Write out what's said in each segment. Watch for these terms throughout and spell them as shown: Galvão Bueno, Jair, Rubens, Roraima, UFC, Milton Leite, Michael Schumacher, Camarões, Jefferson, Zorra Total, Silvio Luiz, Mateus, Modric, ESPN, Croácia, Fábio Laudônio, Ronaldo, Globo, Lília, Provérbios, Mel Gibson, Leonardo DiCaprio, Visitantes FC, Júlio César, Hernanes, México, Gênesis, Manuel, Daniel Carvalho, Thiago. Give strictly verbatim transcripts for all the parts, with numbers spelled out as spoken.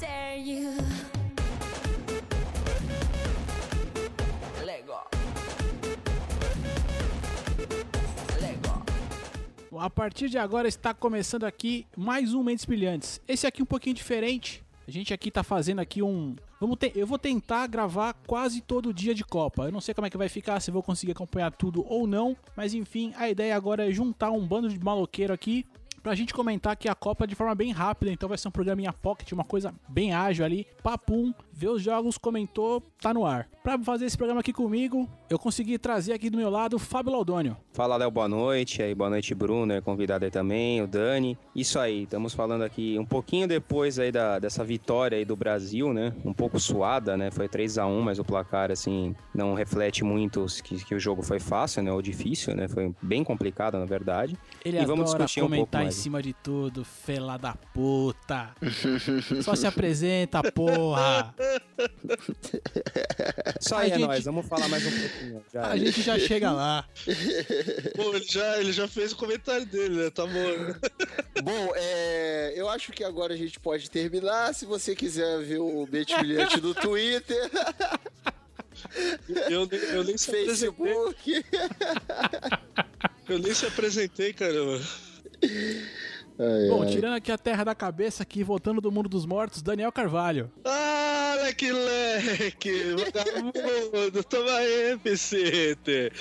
dare you. Lego. Lego. A partir de agora está começando aqui mais um Mentes Brilhantes. Esse aqui é um pouquinho diferente. A gente aqui tá fazendo aqui um... Vamos ter... Eu vou tentar gravar quase todo dia de Copa. Eu não sei como é que vai ficar, se vou conseguir acompanhar tudo ou não. Mas enfim, a ideia agora é juntar um bando de maloqueiro aqui pra gente comentar aqui a Copa de forma bem rápida. Então vai ser um programinha pocket, uma coisa bem ágil ali. Papum, vê os jogos, comentou, tá no ar. Pra fazer esse programa aqui comigo, eu consegui trazer aqui do meu lado o Fábio Laudônio. Fala, Léo, boa noite. Aí, boa noite, Bruno, é convidado aí também, o Dani. Isso aí, estamos falando aqui um pouquinho depois aí da, dessa vitória aí do Brasil, né? Um pouco suada, né? Foi três a um, mas o placar, assim, não reflete muito que, que o jogo foi fácil, né? Ou difícil, né? Foi bem complicado, na verdade. Ele e vamos discutir um pouco mais. Em cima de tudo, fela da puta. Só se apresenta, porra. Só aí, a é gente... nóis, vamos falar mais um pouquinho. Já. A gente já chega lá. Pô, ele já, ele já fez o comentário dele, né? Tá bom. Bom, é, eu acho que agora a gente pode terminar. Se você quiser ver o Mentes Brilhantes no Twitter... Eu, eu nem se Facebook. Eu nem se apresentei, caramba. Ai, bom, ai. Tirando aqui a terra da cabeça, aqui voltando do mundo dos mortos, Daniel Carvalho. Ah, leque, leque, vagabundo, toma aí, P C T,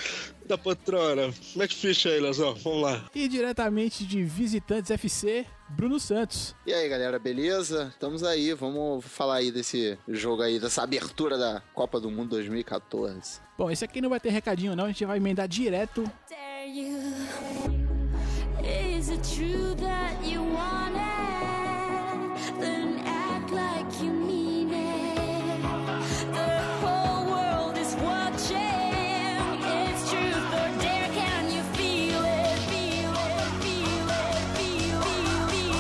da potrona. Como é que ficha aí, Lazão? Vamos lá. E diretamente de Visitantes F C, Bruno Santos. E aí, galera, beleza? Estamos aí, vamos falar aí desse jogo aí, dessa abertura da Copa do Mundo dois mil e quatorze. Bom, esse aqui não vai ter recadinho não, a gente vai emendar direto. Is it true that you want it? Then act like you mean it. The whole world is watching. It's truth or dare, can you feel it? Feel it, feel it, feel it,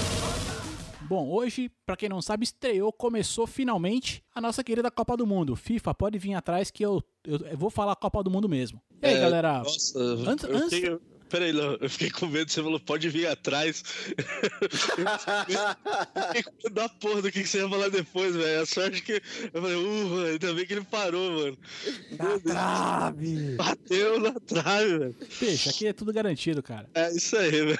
feel it. Bom, hoje, pra quem não sabe, estreou, começou finalmente a nossa querida Copa do Mundo. FIFA, pode vir atrás que eu... Eu vou falar Copa do Mundo mesmo. E aí, é, galera? Nossa, antes, eu antes... Fiquei, peraí, Léo, eu fiquei com medo, você falou, pode vir atrás. Eu fiquei com medo da porra do que você ia falar depois, velho. A sorte que... Eu falei, uh, mano, ainda bem que ele parou, mano. Na trave! Bateu na trave, velho. Peixe, aqui é tudo garantido, cara. É, isso aí, velho.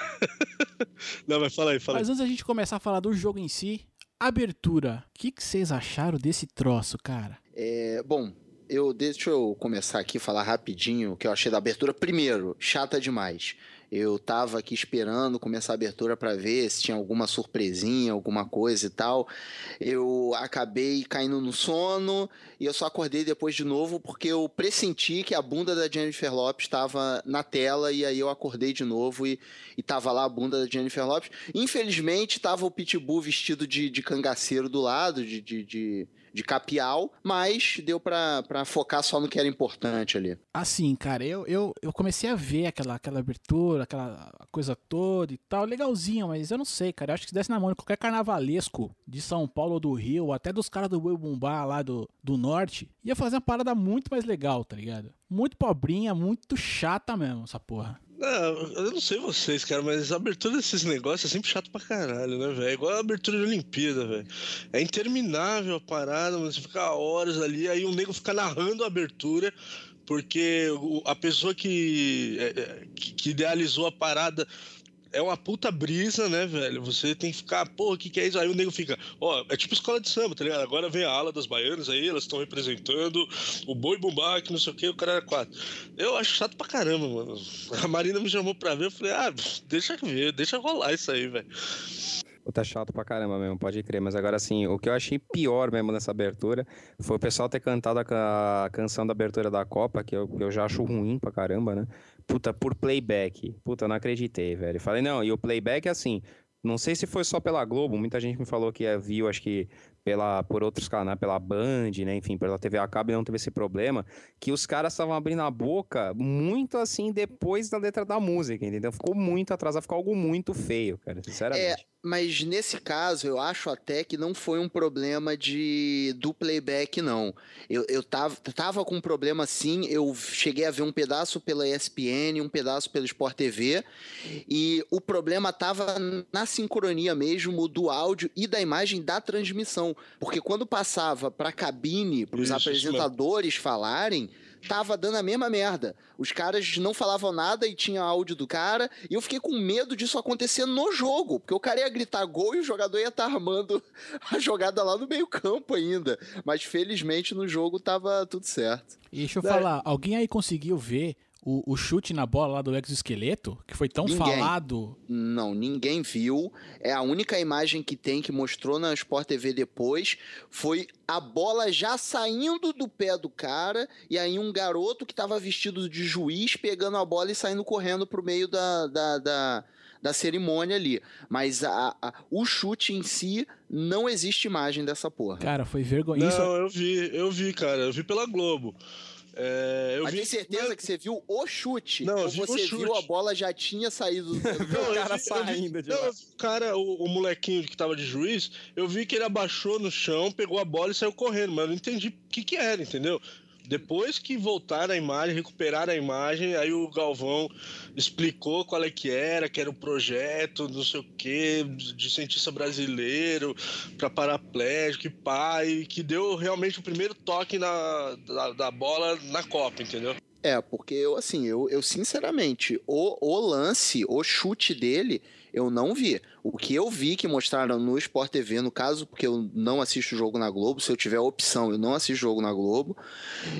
Não, mas fala aí, fala aí. Mas antes da gente começar a falar do jogo em si, abertura. O que, que vocês acharam desse troço, cara? É, bom... Eu, deixa eu começar aqui, falar rapidinho o que eu achei da abertura. Primeiro, chata demais. Eu tava aqui esperando começar a abertura para ver se tinha alguma surpresinha, alguma coisa e tal. Eu acabei caindo no sono e eu só acordei depois de novo porque eu pressenti que a bunda da Jennifer Lopez estava na tela e aí eu acordei de novo e, e tava lá a bunda da Jennifer Lopez. Infelizmente, tava o Pitbull vestido de, de cangaceiro do lado, de... de, de... de capial, mas deu pra, pra focar só no que era importante ali. Assim, cara, eu, eu, eu comecei a ver aquela, aquela abertura, aquela coisa toda e tal, legalzinho, mas eu não sei, cara, eu acho que se desse na mão de qualquer carnavalesco de São Paulo ou do Rio, até dos caras do Boi Bumbá lá do, do Norte, ia fazer uma parada muito mais legal, tá ligado? Muito pobrinha, muito chata mesmo, essa porra. Não, eu não sei vocês, cara, mas a abertura desses negócios é sempre chato pra caralho, né, velho? É igual a abertura de Olimpíada, velho. É interminável a parada, você fica horas ali, aí o nego fica narrando a abertura, porque a pessoa que, que idealizou a parada... É uma puta brisa, né, velho? Você tem que ficar, porra, o que, que é isso? Aí o nego fica, ó, é tipo escola de samba, tá ligado? Agora vem a ala das baianas aí, elas estão representando o Boi Bumbá, que não sei o que, o cara era quatro. Eu acho chato pra caramba, mano. A Marina me chamou pra ver, eu falei, ah, deixa ver, deixa rolar isso aí, velho. Tá chato pra caramba mesmo, pode crer. Mas agora sim, o que eu achei pior mesmo nessa abertura foi o pessoal ter cantado a canção da abertura da Copa, que eu, eu já acho ruim pra caramba, né? Puta, por playback. Puta, eu não acreditei, velho. Falei, não, e o playback é assim... Não sei se foi só pela Globo, muita gente me falou que viu, acho que pela, por outros canais, pela Band, né, enfim, pela T V a cabo, não teve esse problema, que os caras estavam abrindo a boca muito assim depois da letra da música, entendeu? Ficou muito atrasado, ficou algo muito feio, cara, sinceramente. É, mas nesse caso eu acho até que não foi um problema de, do playback, não. Eu, eu tava, tava com um problema sim, eu cheguei a ver um pedaço pela E S P N, um pedaço pelo Sport T V, e o problema tava na sincronia mesmo do áudio e da imagem da transmissão, porque quando passava pra cabine, pros Isso, apresentadores falarem, tava dando a mesma merda. Os caras não falavam nada e tinha áudio do cara, e eu fiquei com medo disso acontecer no jogo, porque o cara ia gritar gol e o jogador ia estar armando a jogada lá no meio campo ainda. Mas felizmente no jogo tava tudo certo. E deixa eu é. falar, alguém aí conseguiu ver O, o chute na bola lá do exoesqueleto, que foi tão ninguém. falado... Não, ninguém viu. É a única imagem que tem, que mostrou na Sport T V depois, foi a bola já saindo do pé do cara, e aí um garoto que estava vestido de juiz pegando a bola e saindo correndo pro meio da... da, da... da cerimônia ali, mas a, a, o chute em si não existe imagem dessa porra. Cara, foi vergonha. Não, Isso... eu vi, eu vi, cara, eu vi pela Globo. É, eu mas vi... tem certeza mas... que você viu o chute? Não, ou vi você o chute. Viu a bola já tinha saído do não, cara vi, saindo vi... de lá. Não, cara, o, o molequinho que tava de juiz, eu vi que ele abaixou no chão, pegou a bola e saiu correndo, mas eu não entendi o que que era, entendeu? Depois que voltaram a imagem, recuperaram a imagem, aí o Galvão explicou qual é que era, que era um projeto, não sei o quê, de cientista brasileiro para paraplégico e pai, que deu realmente o primeiro toque na, da, da bola na Copa, entendeu? É, porque eu, assim, eu, eu sinceramente, o, o lance, o chute dele, eu não vi. O que eu vi que mostraram no Sport T V, no caso, porque eu não assisto jogo na Globo, se eu tiver a opção, eu não assisto jogo na Globo,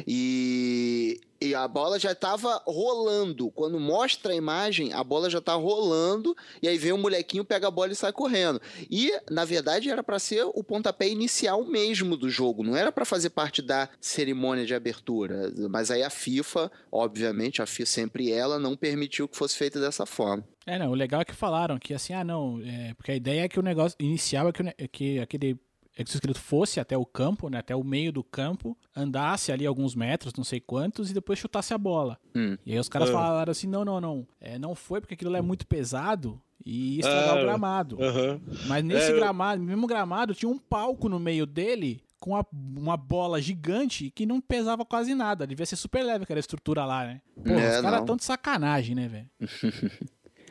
e, e a bola já tava rolando. Quando mostra a imagem, a bola já tá rolando, e aí vem o molequinho, pega a bola e sai correndo. E, na verdade, era para ser o pontapé inicial mesmo do jogo, não era para fazer parte da cerimônia de abertura. Mas aí a FIFA, obviamente, a FIFA sempre ela, não permitiu que fosse feito dessa forma. É, não, o legal é que falaram que assim, ah, não, é, porque a ideia é que o negócio inicial é que, é que aquele exoesqueleto fosse até o campo, né, até o meio do campo, andasse ali alguns metros, não sei quantos, e depois chutasse a bola. Hum. E aí os caras ah. falaram assim, não, não, não, é, não foi porque aquilo lá é muito pesado e ia estragar ah. o gramado. Uhum. Mas nesse é, gramado, no mesmo gramado, tinha um palco no meio dele... com uma, uma bola gigante que não pesava quase nada. Devia ser super leve aquela estrutura lá, né? Pô, é, os caras tão de sacanagem, né, velho?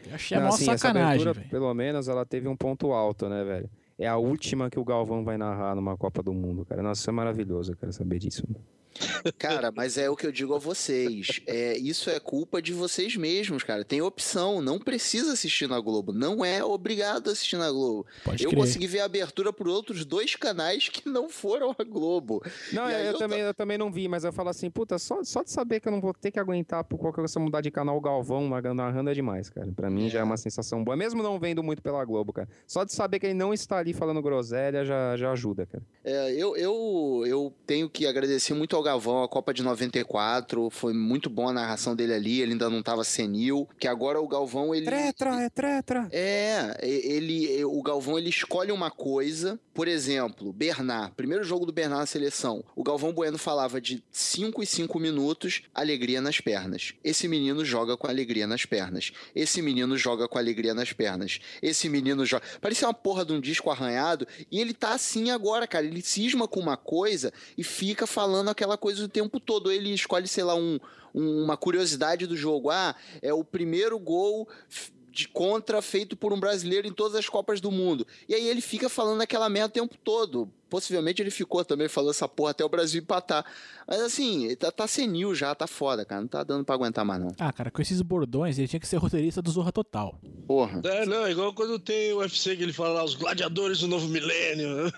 Eu achei não, a maior assim, sacanagem, essa aventura, pelo menos, ela teve um ponto alto, né, velho? É a última que o Galvão vai narrar numa Copa do Mundo, cara. Nossa, isso é maravilhoso, eu quero saber disso. Cara, mas é o que eu digo a vocês, é, isso é culpa de vocês mesmos, cara, tem opção, não precisa assistir na Globo, não é obrigado a assistir na Globo. Pode eu crer. Consegui ver a abertura por outros dois canais que não foram a Globo. Não, eu, eu, eu, também, t... eu também não vi, mas eu falo assim, puta, só, só de saber que eu não vou ter que aguentar por qualquer coisa mudar de canal o Galvão narrando é demais, cara, pra mim é. já é uma sensação boa, mesmo não vendo muito pela Globo, cara, só de saber que ele não está ali falando groselha já, já ajuda, cara. É, eu, eu, eu tenho que agradecer muito ao Galvão, a Copa de noventa e quatro, foi muito boa a narração dele ali, ele ainda não tava senil, que agora o Galvão ele... Tretra, é tretra. É, ele, o Galvão ele escolhe uma coisa, por exemplo, Bernard, primeiro jogo do Bernard na seleção, o Galvão Bueno falava de cinco em cinco minutos, alegria nas pernas. Esse menino joga com alegria nas pernas. Esse menino joga com alegria nas pernas. Esse menino joga... Parecia uma porra de um disco arranhado, e ele tá assim agora, cara, ele cisma com uma coisa e fica falando aquela coisa o tempo todo, ele escolhe, sei lá, um, um, uma curiosidade do jogo. Ah, é o primeiro gol de contra feito por um brasileiro em todas as Copas do Mundo. E aí ele fica falando aquela merda o tempo todo. Possivelmente ele ficou também falando essa porra até o Brasil empatar. Mas assim, tá, tá senil já, tá foda, cara. Não tá dando pra aguentar mais, não. Ah, cara, com esses bordões, ele tinha que ser roteirista do Zorra Total. Porra. É, não, igual quando tem o U F C que ele fala lá, os gladiadores do novo milênio.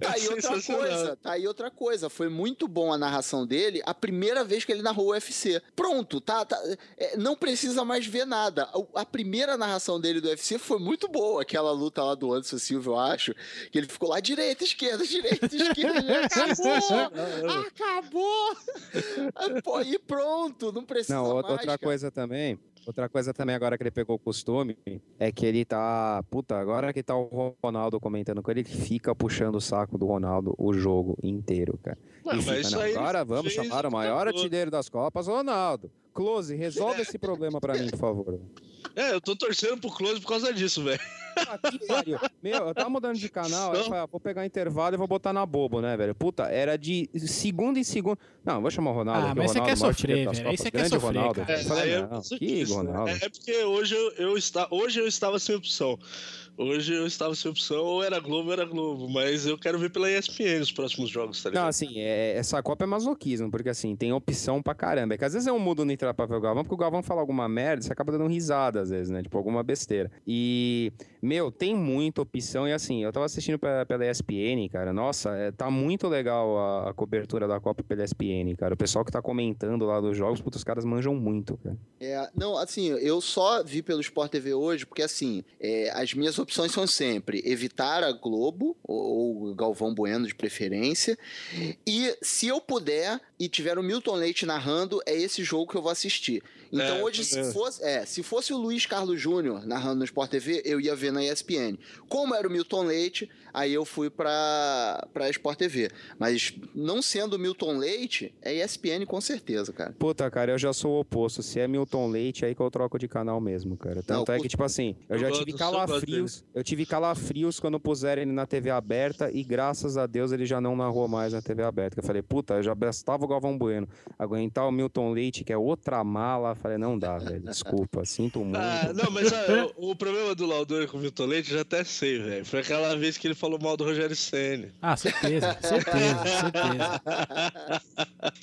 Tá aí é outra coisa, tá aí outra coisa. Foi muito bom a narração dele, a primeira vez que ele narrou o U F C. Pronto, tá, tá é, não precisa mais ver nada. A, a primeira narração dele do U F C foi muito boa, aquela luta lá do Anderson Silva, eu acho. Que ele ficou lá, direita, esquerda, direita, esquerda, acabou, acabou, pô, e pronto, não precisa não, outra, mais. Outra cara. coisa também, outra coisa também agora que ele pegou o costume, é que ele tá, puta, agora que tá o Ronaldo comentando com ele, ele fica puxando o saco do Ronaldo o jogo inteiro, cara. Não, fica, isso não, aí agora vamos chamar o maior artilheiro das Copas, Ronaldo. Close, resolve esse problema pra mim, por favor. É, eu tô torcendo pro Close por causa disso, velho. Meu, eu tava mudando de canal, aí eu falei, ah, vou pegar intervalo e vou botar na Bobo, né, velho? Puta, era de segunda em segunda. Não, vou chamar o Ronaldo. Ah, mas você quer sofrer, velho. Isso é que é sofrer, cara. É, falei, é, não, que isso, Ronaldo. É, é porque hoje eu, eu está, hoje eu estava sem opção. Hoje eu estava sem opção, ou era Globo ou era Globo, mas eu quero ver pela E S P N os próximos jogos, tá ligado? Não, assim, é, essa Copa é masoquismo, porque assim, tem opção pra caramba. É que às vezes eu mudo no entrar pra ver o Galvão, porque o Galvão fala alguma merda, você acaba dando risada às vezes, né? Tipo, alguma besteira. E, meu, tem muita opção, e assim, eu tava assistindo pra, pela E S P N, cara, nossa, é, tá muito legal a, a cobertura da Copa pela E S P N, cara. O pessoal que tá comentando lá dos jogos, puta, os caras manjam muito, cara. É, não, assim, eu só vi pelo Sport T V hoje, porque assim, é, as minhas opções opções são sempre evitar a Globo ou o Galvão Bueno de preferência, e se eu puder e tiver o Milton Leite narrando, é esse jogo que eu vou assistir. Então é, hoje, se fosse, é, se fosse o Luiz Carlos Júnior narrando no Sport T V, eu ia ver na E S P N. Como era o Milton Leite, aí eu fui pra, pra Sport T V. Mas não sendo o Milton Leite, é E S P N com certeza, cara. Puta, cara, eu já sou o oposto. Se é Milton Leite, aí que eu troco de canal mesmo, cara. Tanto não, é que, tipo assim, eu já tive calafrios Eu tive calafrios quando puseram ele na T V aberta, e graças a Deus ele já não narrou mais na T V aberta. Eu falei, puta, eu já bastava o Galvão Bueno. Aguentar o Milton Leite, que é outra mala, eu falei, não dá, velho, desculpa, sinto muito. Ah, não, mas ah, o, o problema do Laudor com o Milton Leite, eu já até sei, velho. Foi aquela vez que ele falou mal do Rogério Ceni. Ah, certeza, certeza, certeza.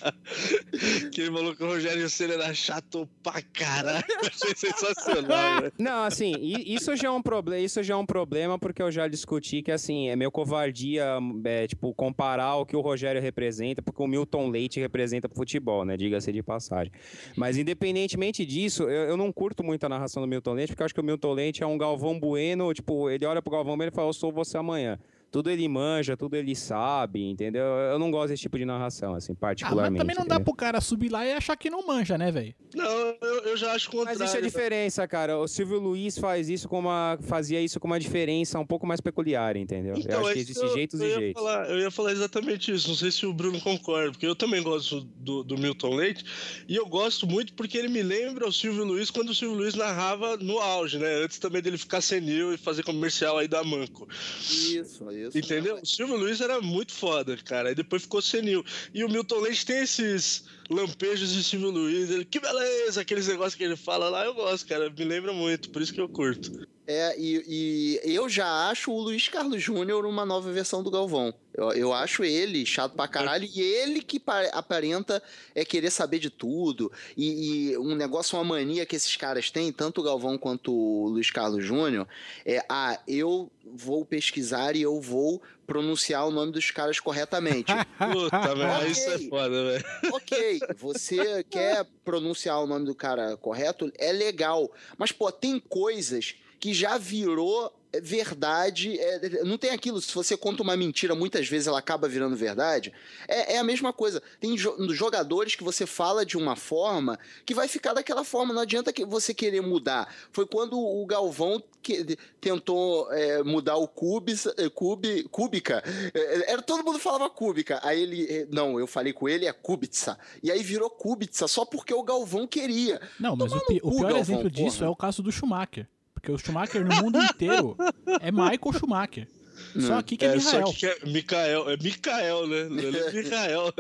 Que ele falou que o Rogério Ceni era chato pra caralho. Achei sensacional, velho. Não, assim, isso já é um problema, isso já é um problema, porque eu já discuti que, assim, é meio covardia, é, tipo, comparar o que o Rogério representa, porque o Milton Leite representa pro futebol, né, diga-se de passagem. Mas, independentemente disso, eu, eu não curto muito a narração do Milton Leite, porque eu acho que o Milton Leite é um Galvão Bueno, tipo, ele olha pro Galvão Bueno e fala, eu sou você amanhã. Tudo ele manja, tudo ele sabe, entendeu? Eu não gosto desse tipo de narração, assim, particularmente. Ah, mas também não dá entendeu? Pro cara subir lá e achar que não manja, né, velho? Não, eu, eu já acho o contrário. Mas isso é a diferença, cara. O Silvio Luiz faz isso com uma, fazia isso com uma diferença um pouco mais peculiar, entendeu? Então, eu acho que existem jeitos eu, eu e jeitos. Falar, eu ia falar exatamente isso. Não sei se o Bruno concorda, porque eu também gosto do, do Milton Leite, e eu gosto muito porque ele me lembra o Silvio Luiz quando o Silvio Luiz narrava no auge, né? Antes também dele ficar senil e fazer comercial aí da Manco. Isso, isso. Isso, entendeu? Né? O Silvio Luiz era muito foda, cara. E depois ficou senil. E o Milton Leite tem esses lampejos de Silvio Luiz. Ele, que beleza! Aqueles negócios que ele fala lá, eu gosto, cara. Me lembra muito. Por isso que eu curto. É, e, e eu já acho o Luiz Carlos Júnior uma nova versão do Galvão. Eu, eu acho ele chato pra caralho, e ele que aparenta é querer saber de tudo, e, e um negócio, uma mania que esses caras têm, tanto o Galvão quanto o Luiz Carlos Júnior, é, ah, eu vou pesquisar e eu vou pronunciar o nome dos caras corretamente. Puta, velho, okay, isso é foda, velho. Ok, você quer pronunciar o nome do cara correto? É legal, mas, pô, tem coisas que já virou verdade, é, não tem aquilo, se você conta uma mentira, muitas vezes ela acaba virando verdade, é, é a mesma coisa. Tem jo- jogadores que você fala de uma forma que vai ficar daquela forma, não adianta que você querer mudar. Foi quando o Galvão que, tentou é, mudar o Kubis, é, Kubi, Kubica, é, era, todo mundo falava Kubica, aí ele, não, eu falei com ele, é Kubica, e aí virou Kubica, só porque o Galvão queria. Não, mas o, pi- cu, o pior Galvão, exemplo disso porra. É o caso do Schumacher. Porque o Schumacher no mundo inteiro é Michael Schumacher. Não. Só aqui que é, é Michael. Só que é Michael, é Michael, né? Não é Michael, é,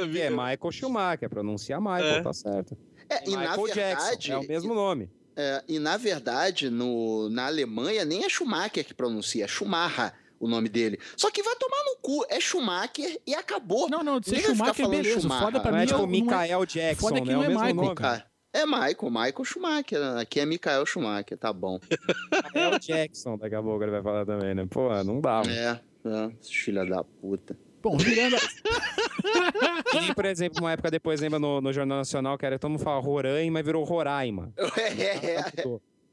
Michael. É Michael Schumacher, pronuncia Michael, é. Tá certo. É, e Michael na verdade, Jackson, é o mesmo e, nome. É, e na verdade, no, na Alemanha, nem é Schumacher que pronuncia, é Schumacher o nome dele. Só que vai tomar no cu, é Schumacher e acabou. Não, não, de ser Schumacher é beleza, Schumacher. Foda pra mim é tipo Michael Jackson, foda que né? Não é o mesmo Michael, nome, cara. É Michael, Michael Schumacher. Aqui é Michael Schumacher, tá bom. É o Jackson, daqui a pouco ele vai falar também, né? Pô, não dá, mano. É, é, filha da puta. Bom, virando... E, por exemplo, uma época depois, lembra no, no Jornal Nacional, que era todo mundo fala Roraima e virou Roraima. É, é.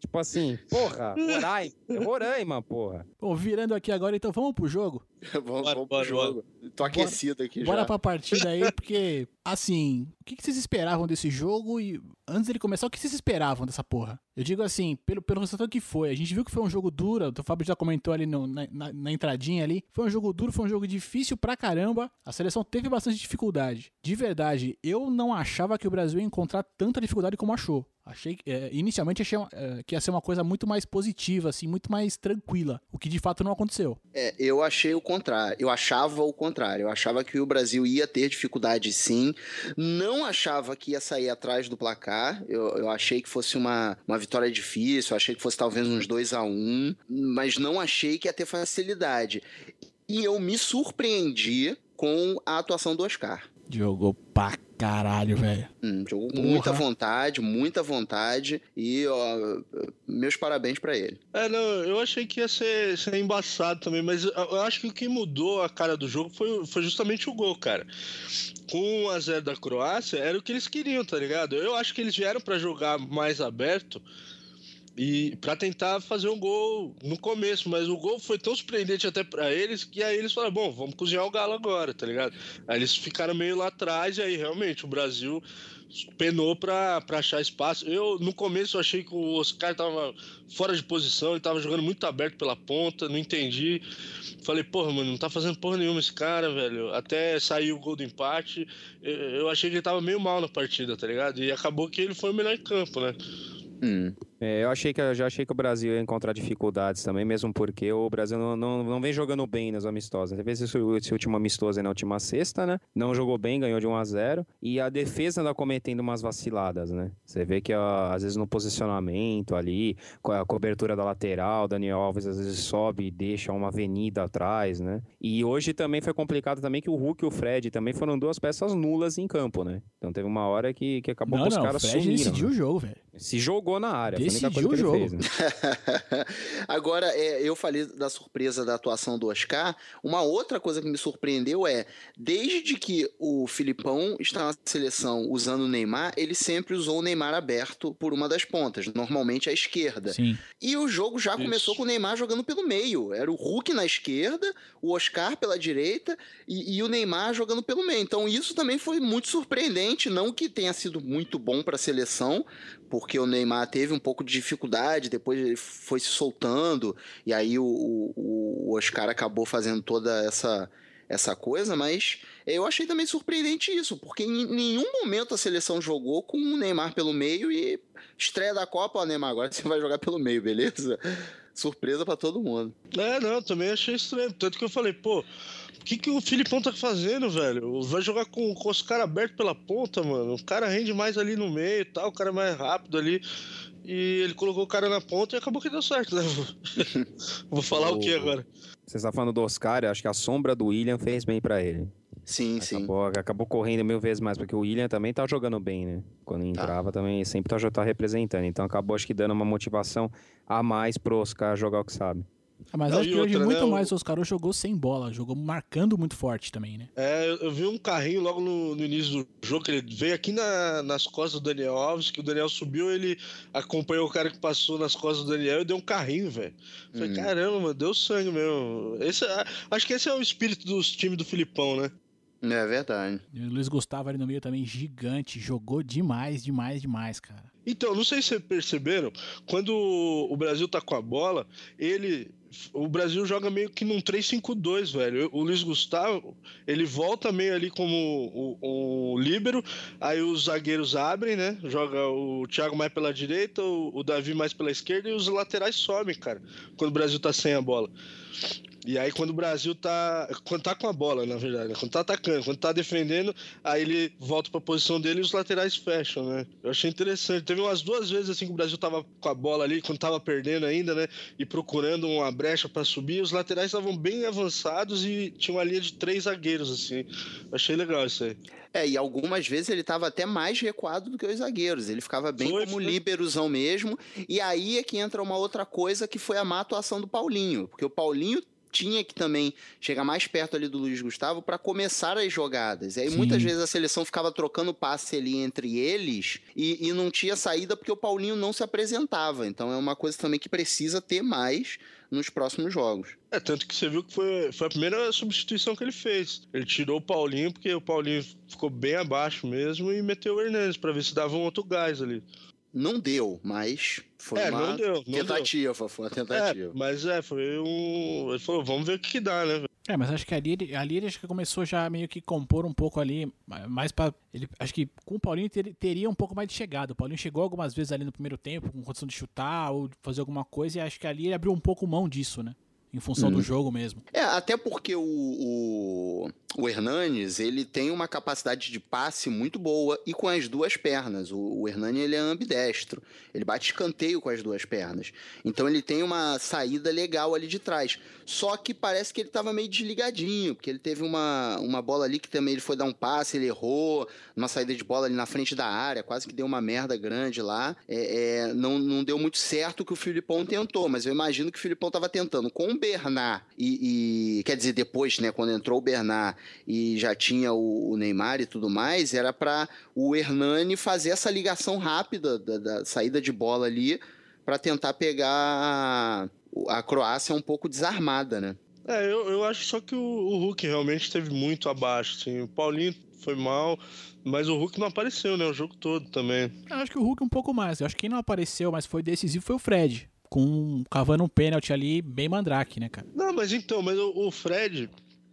Tipo assim, porra, Roraima, Roraima, porra. Bom, virando aqui agora, então vamos pro jogo? vamos bora, vamos bora, pro jogo. Bora. Tô aquecido bora, aqui já. Bora pra partida aí, porque, assim, o que, que vocês esperavam desse jogo? E antes dele começar, o que vocês esperavam dessa porra? Eu digo assim, pelo, pelo resultado que foi, a gente viu que foi um jogo duro, o Fábio já comentou ali no, na, na, na entradinha ali, foi um jogo duro, foi um jogo difícil pra caramba, a seleção teve bastante dificuldade. De verdade, eu não achava que o Brasil ia encontrar tanta dificuldade como achou. Achei, é, inicialmente achei é, que ia ser uma coisa muito mais positiva, assim, muito mais tranquila, o que de fato não aconteceu. É, eu achei o contrário, eu achava o contrário, eu achava que o Brasil ia ter dificuldade sim, não achava que ia sair atrás do placar, eu, eu achei que fosse uma, uma vitória difícil, eu achei que fosse talvez uns dois a um, mas não achei que ia ter facilidade. E eu me surpreendi com a atuação do Oscar. Jogou pra caralho, velho. Hum, jogou com muita vontade, muita vontade. E, ó, meus parabéns pra ele. É, não, eu achei que ia ser, ser embaçado também, mas eu acho que o que mudou a cara do jogo foi, foi justamente o gol, cara. Com o um a zero da Croácia, era o que eles queriam, tá ligado? Eu acho que eles vieram pra jogar mais aberto e pra tentar fazer um gol no começo, mas o gol foi tão surpreendente até pra eles, que aí eles falaram, bom, vamos cozinhar o galo agora, tá ligado? Aí eles ficaram meio lá atrás, e aí realmente o Brasil penou pra, pra achar espaço. Eu, no começo, eu achei que o Oscar tava fora de posição, ele tava jogando muito aberto pela ponta, não entendi. Falei, porra, mano, não tá fazendo porra nenhuma esse cara, velho. Até sair o gol do empate, eu, eu achei que ele tava meio mal na partida, tá ligado? E acabou que ele foi o melhor em campo, né? Hum. É, eu, achei que, eu já achei que o Brasil ia encontrar dificuldades também, mesmo porque o Brasil não, não, não vem jogando bem nas amistosas. Teve esse, esse último amistoso aí na última sexta, né? Não jogou bem, ganhou de um a zero. E a defesa anda cometendo umas vaciladas, né? Você vê que ó, às vezes no posicionamento ali, a cobertura da lateral, Daniel Alves às vezes sobe e deixa uma avenida atrás, né? E hoje também foi complicado também que o Hulk e o Fred também foram duas peças nulas em campo, né? Então teve uma hora que, que acabou não, que os não, caras sumiram. Não, o Fred decidiu o jogo, velho. Se jogou na área, foi decidiu o jogo. Fez, né? Agora, é, eu falei da surpresa da atuação do Oscar. Uma outra coisa que me surpreendeu é, desde que o Filipão está na seleção usando o Neymar, ele sempre usou o Neymar aberto por uma das pontas, normalmente à esquerda. Sim. E o jogo já Isso. começou com o Neymar jogando pelo meio. Era o Hulk na esquerda, o Oscar pela direita e, e o Neymar jogando pelo meio. Então isso também foi muito surpreendente, não que tenha sido muito bom para a seleção, porque o Neymar teve um pouco de dificuldade, depois ele foi se soltando, e aí o, o, o Oscar acabou fazendo toda essa, essa coisa, mas eu achei também surpreendente isso, porque em nenhum momento a seleção jogou com o Neymar pelo meio e estreia da Copa, ó, Neymar, agora você vai jogar pelo meio, beleza? Surpresa pra todo mundo. É, não, também achei estranho, tanto que eu falei, pô, o que, que o Filipão tá fazendo, velho? Vai jogar com, com os caras abertos pela ponta, mano. O cara rende mais ali no meio e tal, o cara é mais rápido ali. E ele colocou o cara na ponta e acabou que deu certo, né? Vou falar o, o que agora? Você está falando do Oscar, eu acho que a sombra do William fez bem pra ele. Sim, acabou, sim. Acabou correndo mil vezes mais, porque o William também tá jogando bem, né? Quando entrava ah. também sempre tá, tá representando. Então acabou acho que dando uma motivação a mais pro Oscar jogar o que sabe. Ah, mas não, acho que hoje outra, muito né? mais o Oscar jogou sem bola, jogou marcando muito forte também, né? É, eu vi um carrinho logo no, no início do jogo, que ele veio aqui na, nas costas do Daniel Alves, que o Daniel subiu, ele acompanhou o cara que passou nas costas do Daniel e deu um carrinho, velho. Falei, hum. caramba, mano, deu sangue mesmo. Esse, acho que esse é o espírito dos times do Filipão, né? É verdade. E o Luiz Gustavo ali no meio também, gigante, jogou demais, demais, demais, cara. Então, não sei se vocês perceberam, quando o Brasil tá com a bola, ele... O Brasil joga meio que num três cinco dois, velho. O Luiz Gustavo, ele volta meio ali como o, o líbero, aí os zagueiros abrem, né? Joga o Thiago mais pela direita, o, o Davi mais pela esquerda e os laterais sobem, cara, quando o Brasil tá sem a bola. E aí quando o Brasil tá... Quando tá com a bola, na verdade, né? Quando tá atacando, quando tá defendendo, aí ele volta pra posição dele e os laterais fecham, né? Eu achei interessante. Teve umas duas vezes assim que o Brasil tava com a bola ali, quando tava perdendo ainda, né? E procurando uma brecha pra subir, os laterais estavam bem avançados e tinha uma linha de três zagueiros, assim. Eu achei legal isso aí. É, e algumas vezes ele tava até mais recuado do que os zagueiros. Ele ficava bem foi, como foi. Líberozão mesmo. E aí é que entra uma outra coisa que foi a má atuação do Paulinho. Porque o Paulinho tinha que também chegar mais perto ali do Luiz Gustavo para começar as jogadas. E aí Sim. muitas vezes a seleção ficava trocando passe ali entre eles e, e não tinha saída porque o Paulinho não se apresentava. Então é uma coisa também que precisa ter mais nos próximos jogos. É, tanto que você viu que foi, foi a primeira substituição que ele fez. Ele tirou o Paulinho porque o Paulinho ficou bem abaixo mesmo e meteu o Hernanes para ver se dava um outro gás ali. Não deu, mas foi é, uma não deu, não tentativa, deu. foi uma tentativa. É, mas é, foi um... Ele falou, vamos ver o que dá, né? É, mas acho que ali, ali ele acho que começou já meio que compor um pouco ali, mais pra, ele acho que com o Paulinho ter, teria um pouco mais de chegada. O Paulinho chegou algumas vezes ali no primeiro tempo, com condição de chutar ou fazer alguma coisa, e acho que ali ele abriu um pouco mão disso, né? Em função hum. do jogo mesmo. É, até porque o, o, o Hernanes, ele tem uma capacidade de passe muito boa e com as duas pernas. O, o Hernanes, ele é ambidestro. Ele bate escanteio com as duas pernas. Então ele tem uma saída legal ali de trás. Só que parece que ele estava meio desligadinho, porque ele teve uma, uma bola ali que também ele foi dar um passe, ele errou, uma saída de bola ali na frente da área, quase que deu uma merda grande lá. É, é, não, não deu muito certo o que o Filipão tentou, mas eu imagino que o Filipão estava tentando com Bernard e, e, quer dizer, depois, né, quando entrou o Bernard e já tinha o, o Neymar e tudo mais, era para o Hernani fazer essa ligação rápida da, da saída de bola ali para tentar pegar a, a Croácia um pouco desarmada, né? É, eu, eu acho só que o, o Hulk realmente esteve muito abaixo, assim, o Paulinho foi mal, mas o Hulk não apareceu, né, o jogo todo também. Eu acho que o Hulk um pouco mais, eu acho que quem não apareceu, mas foi decisivo, foi o Fred. Com, cavando um pênalti ali, bem mandrake, né, cara? Não, mas então, mas o, o Fred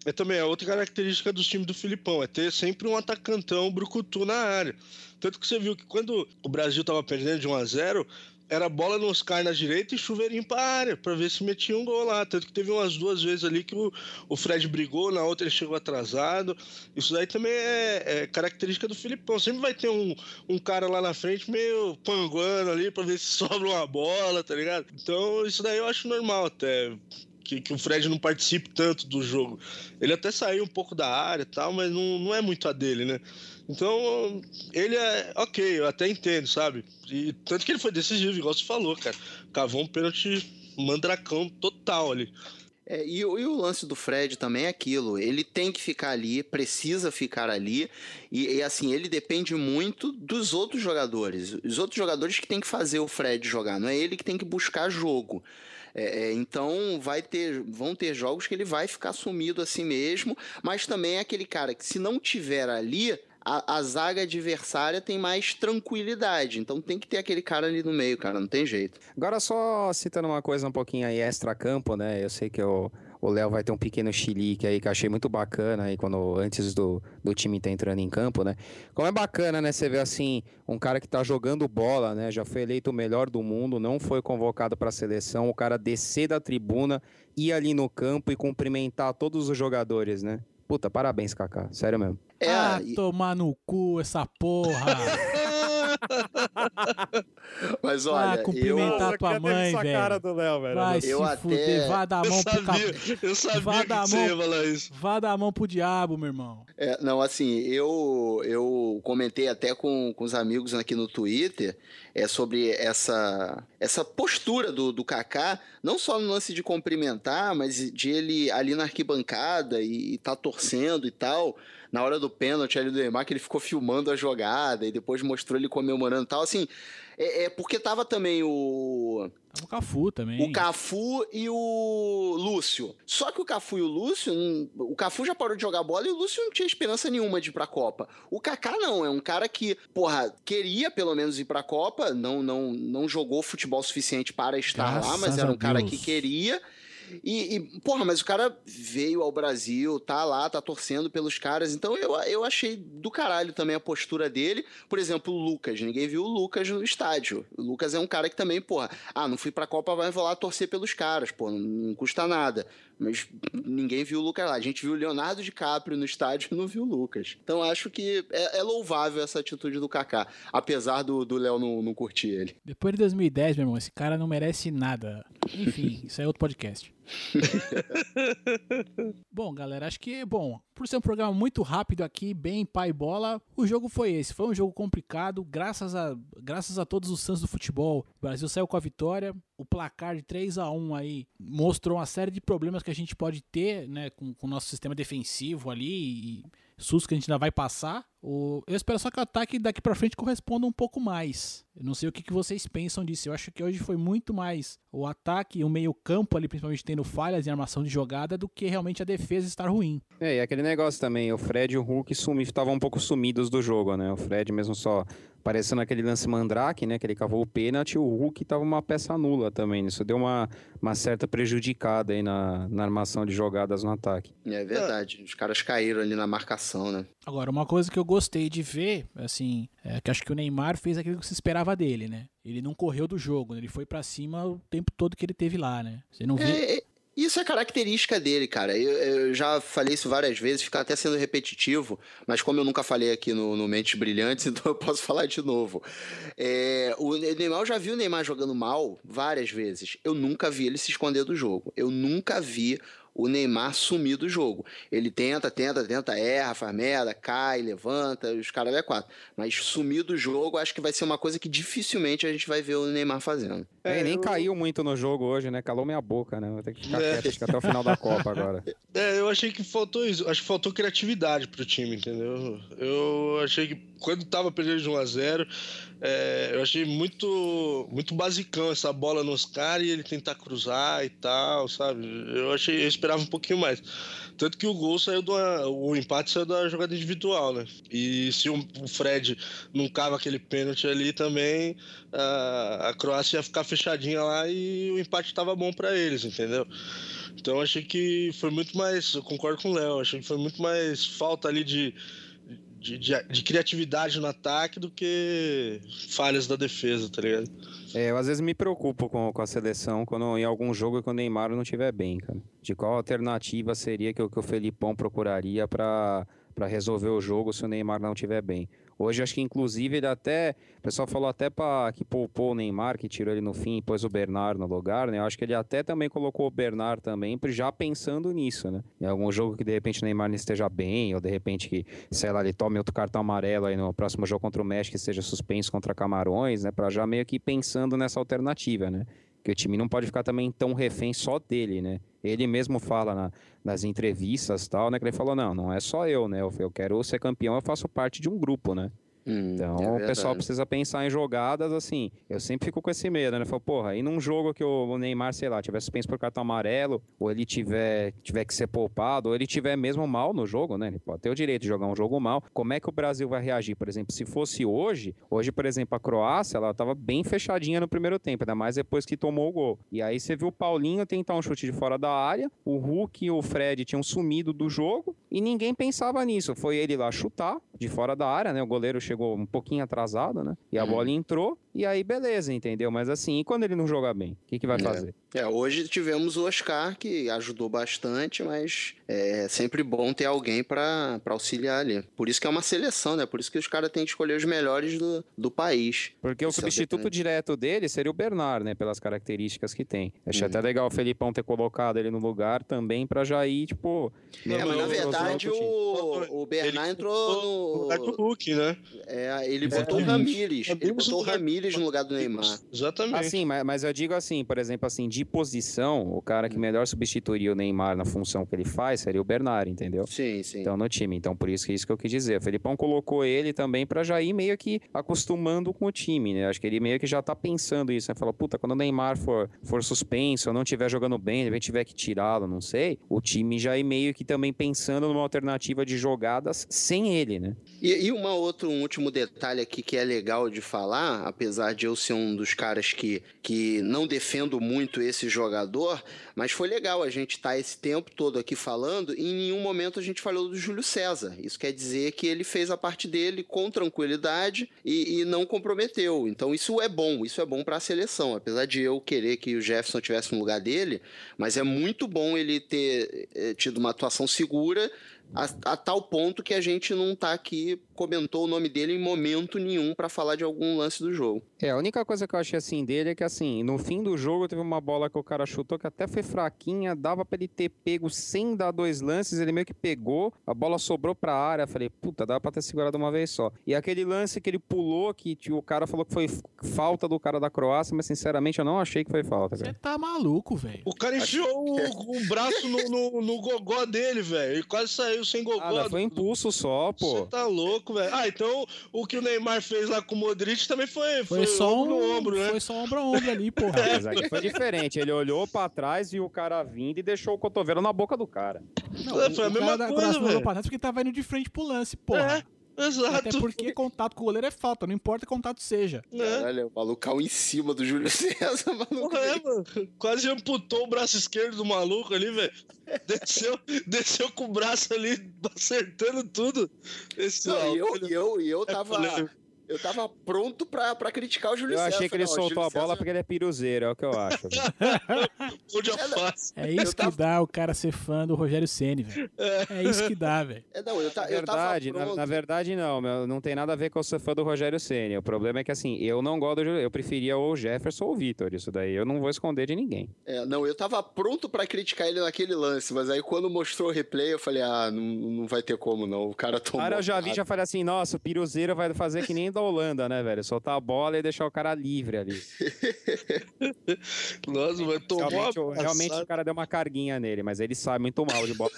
é também a outra característica dos times do Filipão, é ter sempre um atacantão brucutu na área. Tanto que você viu que quando o Brasil tava perdendo de um a zero, era bola no Oscar na direita e chuveirinho pra área, pra ver se metia um gol lá. Tanto que teve umas duas vezes ali que o, o Fred brigou, na outra ele chegou atrasado. Isso daí também é, é característica do Filipão. Sempre vai ter um, um cara lá na frente meio panguando ali pra ver se sobra uma bola, tá ligado? Então isso daí eu acho normal até, que, que o Fred não participe tanto do jogo. Ele até saiu um pouco da área e tal, mas não, não é muito a dele, né? Então, ele é... Ok, eu até entendo, sabe? E tanto que ele foi decisivo, igual você falou, cara. Cavou um pênalti mandracão total ali. É, e, e o lance do Fred também é aquilo. Ele tem que ficar ali, precisa ficar ali. E, e assim, ele depende muito dos outros jogadores. Os outros jogadores que tem que fazer o Fred jogar. Não é ele que tem que buscar jogo. É, então vai ter, vão ter jogos que ele vai ficar sumido assim mesmo. Mas também é aquele cara que se não tiver ali... A, a zaga adversária tem mais tranquilidade, então tem que ter aquele cara ali no meio, cara, não tem jeito. Agora só citando uma coisa um pouquinho aí extra-campo, né, eu sei que eu, o Léo vai ter um pequeno chilique aí que eu achei muito bacana aí quando, antes do, do time tá entrando em campo, né, como é bacana, né, você vê assim, um cara que tá jogando bola, né, já foi eleito o melhor do mundo, não foi convocado pra seleção, o cara descer da tribuna, ir ali no campo e cumprimentar todos os jogadores, né. Puta, parabéns, Kaká. Sério mesmo. É, ah, e... tomar no cu essa porra. Mas olha, ah, cumprimentar eu... tua mãe, velho. Cara do Léo, velho. Vai eu se até... fuder, vá dar a mão pro Kaká. Eu sabia vá que você mão... ia falar isso. Vá dar a mão pro diabo, meu irmão. É, não, assim, eu, eu comentei até com, com os amigos aqui no Twitter é, sobre essa, essa postura do, do Kaká, não só no lance de cumprimentar, mas de ele ali na arquibancada e, e tá torcendo e tal. Na hora do pênalti ali do Neymar, que ele ficou filmando a jogada e depois mostrou ele comemorando e tal, assim, é, é porque tava também o... Tava o Cafu também. O Cafu e o Lúcio. Só que o Cafu e o Lúcio, o Cafu já parou de jogar bola e o Lúcio não tinha esperança nenhuma de ir pra Copa. O Kaká não, é um cara que, porra, queria pelo menos ir pra Copa, não, não, não jogou futebol suficiente para estar Graças lá, mas era um cara Deus. que queria... E, e, porra, mas o cara veio ao Brasil, tá lá, tá torcendo pelos caras, então eu, eu achei do caralho também a postura dele. Por exemplo, o Lucas, ninguém viu o Lucas no estádio. O Lucas é um cara que também, porra, ah, não fui pra Copa, vai lá torcer pelos caras, pô, não, não custa nada. Mas ninguém viu o Lucas lá, a gente viu o Leonardo DiCaprio no estádio e não viu o Lucas. Então acho que é, é louvável essa atitude do Kaká, apesar do, do Léo não, não curtir ele. Depois de dois mil e dez, meu irmão, esse cara não merece nada. Enfim, isso é outro podcast. Bom, galera, acho que, bom, por ser um programa muito rápido aqui, bem pai bola, o jogo foi esse, foi um jogo complicado, graças a, graças a todos os santos do futebol, o Brasil saiu com a vitória, o placar de três a um aí mostrou uma série de problemas que a gente pode ter, né, com, com o nosso sistema defensivo ali e sustos que a gente ainda vai passar. O... Eu espero só que o ataque daqui pra frente corresponda um pouco mais. Eu não sei o que, que vocês pensam disso. Eu acho que hoje foi muito mais o ataque e o meio campo ali, principalmente tendo falhas em armação de jogada, do que realmente a defesa estar ruim. É, e aquele negócio também, o Fred e o Hulk sumi, estavam um pouco sumidos do jogo, né? O Fred mesmo só parecendo aquele lance mandrake, né? Que ele cavou o pênalti, o Hulk tava uma peça nula também. Isso deu uma, uma certa prejudicada aí na, na armação de jogadas no ataque. É verdade, os caras caíram ali na marcação, né? Agora, uma coisa que eu gostei de ver, assim, é que acho que o Neymar fez aquilo que se esperava dele, né? Ele não correu do jogo, né? Ele foi pra cima o tempo todo que ele teve lá, né? Você não viu... É, é, isso é característica dele, cara. Eu, eu já falei isso várias vezes, fica até sendo repetitivo, mas como eu nunca falei aqui no, no Mentes Brilhantes, então eu posso falar de novo. É, o Neymar, eu já vi o Neymar jogando mal várias vezes. Eu nunca vi ele se esconder do jogo. Eu nunca vi o Neymar sumir do jogo. Ele tenta, tenta, tenta, erra, faz merda, cai, levanta, os caras é quatro. Mas sumir do jogo, acho que vai ser uma coisa que dificilmente a gente vai ver o Neymar fazendo. É, nem eu... caiu muito no jogo hoje, né? Calou minha boca, né? Vou ter que ficar é. quieto até o final da Copa agora. É, eu achei que faltou isso. Acho que faltou criatividade pro time, entendeu? Eu achei que quando tava perdendo de um a zero, é, eu achei muito, muito basicão essa bola no Oscar e ele tentar cruzar e tal, sabe? Eu achei... Eu esperava um pouquinho mais. Tanto que o gol saiu do... O empate saiu da jogada individual, né? E se o Fred não cava aquele pênalti ali também, a, a Croácia ia ficar fechadinha lá e o empate tava bom pra eles, entendeu? Então achei que foi muito mais... Eu concordo com o Léo, achei que foi muito mais falta ali de... De, de, de criatividade no ataque do que falhas da defesa, tá ligado? É, eu às vezes me preocupo com, com a seleção quando em algum jogo que o Neymar não estiver bem, cara. De qual alternativa seria que, que o Filipão procuraria pra, pra resolver o jogo se o Neymar não estiver bem? Hoje, acho que inclusive ele até... O pessoal falou até pra, que poupou o Neymar, que tirou ele no fim e pôs o Bernard no lugar, né? Eu acho que ele até também colocou o Bernard também, já pensando nisso, né? Em algum jogo que de repente o Neymar não esteja bem, ou de repente que, sei lá, ele tome outro cartão amarelo aí no próximo jogo contra o México, que seja suspenso contra Camarões, né? Pra já meio que pensando nessa alternativa, né? Que o time não pode ficar também tão refém só dele, né? Ele mesmo fala na, nas entrevistas e tal, né? Que ele falou, não, não é só eu, né? Eu, eu quero ser campeão, eu faço parte de um grupo, né? Hum, então, é o pessoal precisa pensar em jogadas, assim. Eu sempre fico com esse medo, né? Eu falo, porra, e num jogo que o Neymar, sei lá, tiver suspenso por cartão amarelo, ou ele tiver, tiver que ser poupado, ou ele tiver mesmo mal no jogo, né? Ele pode ter o direito de jogar um jogo mal. Como é que o Brasil vai reagir? Por exemplo, se fosse hoje, hoje, por exemplo, a Croácia, ela tava bem fechadinha no primeiro tempo, ainda mais depois que tomou o gol. E aí você viu o Paulinho tentar um chute de fora da área, o Hulk e o Fred tinham sumido do jogo, e ninguém pensava nisso. Foi ele lá chutar, de fora da área, né? O goleiro chegou um pouquinho atrasado, né? E a uhum. bola entrou, e aí beleza, entendeu? Mas assim, e quando ele não jogar bem? O que, que vai é. fazer? É, hoje tivemos o Oscar, que ajudou bastante, mas é sempre bom ter alguém pra, pra auxiliar ali. Por isso que é uma seleção, né? Por isso que os caras têm que escolher os melhores do, do país. Porque o substituto dependente. direto dele seria o Bernard, né? Pelas características que tem. Achei uhum. até legal o Felipão ter colocado ele no lugar também pra já ir, tipo... É, mas na verdade o, o Bernard ele entrou no... no Hulk, né? É, ele botou é, o Ramírez. É ele botou o Ramírez no lugar do Neymar. Exatamente. Assim, mas, mas eu digo assim, por exemplo, assim, de posição, o cara que melhor substituiria o Neymar na função que ele faz seria o Bernard, entendeu? Sim, sim. Então, no time. Então, por isso que é isso que eu quis dizer. O Felipão colocou ele também pra já ir meio que acostumando com o time, né? Acho que ele meio que já tá pensando isso, né? Fala, puta, quando o Neymar for, for suspenso ou não estiver jogando bem, de repente tiver que tirá-lo, não sei, o time já ir meio que também pensando numa alternativa de jogadas sem ele, né? E, e uma outra, um último detalhe aqui que é legal de falar, apesar de eu ser um dos caras que, que não defendo muito esse jogador, mas foi legal a gente estar tá esse tempo todo aqui falando e em nenhum momento a gente falou do Júlio César. Isso quer dizer que ele fez a parte dele com tranquilidade e, e não comprometeu. Então isso é bom, isso é bom para a seleção, apesar de eu querer que o Jefferson tivesse no lugar dele, mas é muito bom ele ter é, tido uma atuação segura a, a tal ponto que a gente não tá aqui, comentou o nome dele em momento nenhum pra falar de algum lance do jogo. É, a única coisa que eu achei assim dele é que assim, no fim do jogo teve uma bola que o cara chutou que até foi fraquinha, dava pra ele ter pego sem dar dois lances, ele meio que pegou, a bola sobrou pra área, falei, puta, dava pra ter segurado uma vez só. E aquele lance que ele pulou, que o cara falou que foi falta do cara da Croácia, mas sinceramente eu não achei que foi falta, cara. Você tá maluco, velho. O cara enfiou o, o braço no, no, no gogó dele, velho, e quase saiu saiu sem gol. Ah, mas foi impulso só, pô. Você tá louco, velho. Ah, então o que o Neymar fez lá com o Modric também foi... Foi, foi só ombro um ombro, né? Foi só ombro a ombro ali, porra. É. Mas aqui foi diferente. Ele olhou pra trás, viu o cara vindo e deixou o cotovelo na boca do cara. Não, é, foi a mesma cara coisa, velho. Porque tava indo de frente pro lance, porra. É. Exato. Até porque contato com o goleiro é falta, não importa que contato seja. Caralho, é. O malucão em cima do Júlio César, maluco. É, mano. Quase amputou o braço esquerdo do maluco ali, velho. Desceu, desceu com o braço ali, acertando tudo. Esse não, e eu, eu, eu tava... É Eu tava pronto pra, pra criticar o Júlio César. Eu achei César, que ele não, soltou a bola César... porque ele é piruzeiro, é o que eu acho. É isso que dá o cara ser fã do Rogério Ceni, velho. É isso que dá, velho. É, não, eu, ta, na, eu verdade, tava na, na verdade, não. Meu, não tem nada a ver com eu ser fã do Rogério Ceni. O problema é que, assim, eu não gosto do Júlio. Eu preferia ou o Jefferson ou o Vitor. Isso daí eu não vou esconder de ninguém. É, não, eu tava pronto pra criticar ele naquele lance, mas aí quando mostrou o replay, eu falei, ah, não, não vai ter como, não. O cara tomou. Cara, eu já vi, já falei assim, nossa, o piruzeiro vai fazer que nem da Holanda, né, velho? Soltar a bola e deixar o cara livre ali. Nossa, vai tomar. Realmente, o, realmente o cara deu uma carguinha nele, mas ele sai muito mal de bola.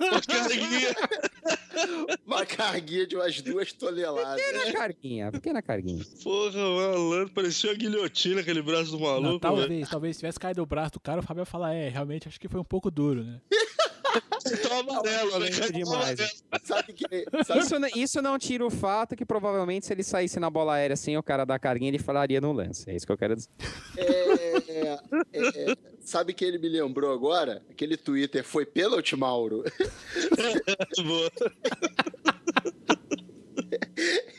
Uma carguinha. Uma carguinha de umas duas toneladas. Pequena carguinha, pequena carguinha. Porra, malandro, parecia uma guilhotina aquele braço do maluco. Não, talvez, velho. Talvez se tivesse caído o braço do cara, o Fábio ia falar, é, realmente acho que foi um pouco duro, né? Então amarelo, né? Sabe que, sabe? Isso, isso não tira o fato que provavelmente se ele saísse na bola aérea sem o cara da carguinha, ele falaria no lance. É isso que eu quero dizer. É, é, é, sabe que ele me lembrou agora? Aquele Twitter foi pênalti, Mauro?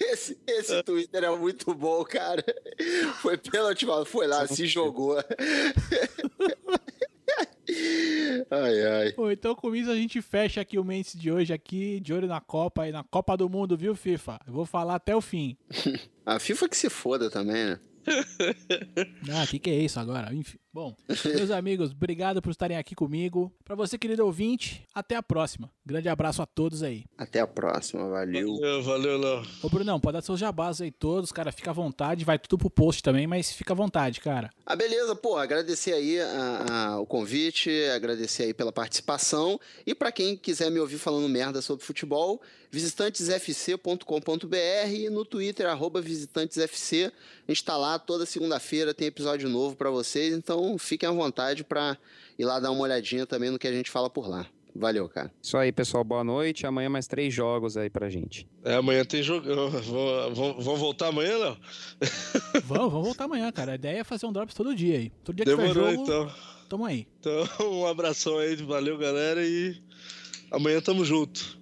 Esse, esse Twitter é muito bom, cara. Foi pênalti, Mauro. Foi lá, se jogou. Ai, ai. Bom, então com isso a gente fecha aqui o Mentes de hoje aqui, de olho na Copa e na Copa do Mundo, viu, FIFA? Eu vou falar até o fim. A FIFA que se foda também, né? Ah, que que é isso agora? Enfim. Bom, meus amigos, obrigado por estarem aqui comigo. Pra você, querido ouvinte, até a próxima. Grande abraço a todos aí. Até a próxima, valeu. Valeu, valeu, Léo. Ô, Brunão, pode dar seus jabás aí todos, cara, fica à vontade, vai tudo pro post também, mas fica à vontade, cara. Ah, beleza, pô, agradecer aí a, a, o convite, agradecer aí pela participação, e pra quem quiser me ouvir falando merda sobre futebol, visitantes f c ponto com ponto b r e no Twitter, arroba visitantesfc, a gente tá lá toda segunda-feira, tem episódio novo pra vocês, então fiquem à vontade para ir lá dar uma olhadinha também no que a gente fala por lá. Valeu, cara. Isso aí, pessoal. Boa noite. Amanhã mais três jogos aí pra gente. É, amanhã tem jogo. Vão voltar amanhã, Léo? Vão, vão voltar amanhã, cara. A ideia é fazer um drops todo dia aí. Todo dia que Demorou, tiver jogo, então. Tamo aí. Então, um abração aí. Valeu, galera. E amanhã tamo junto.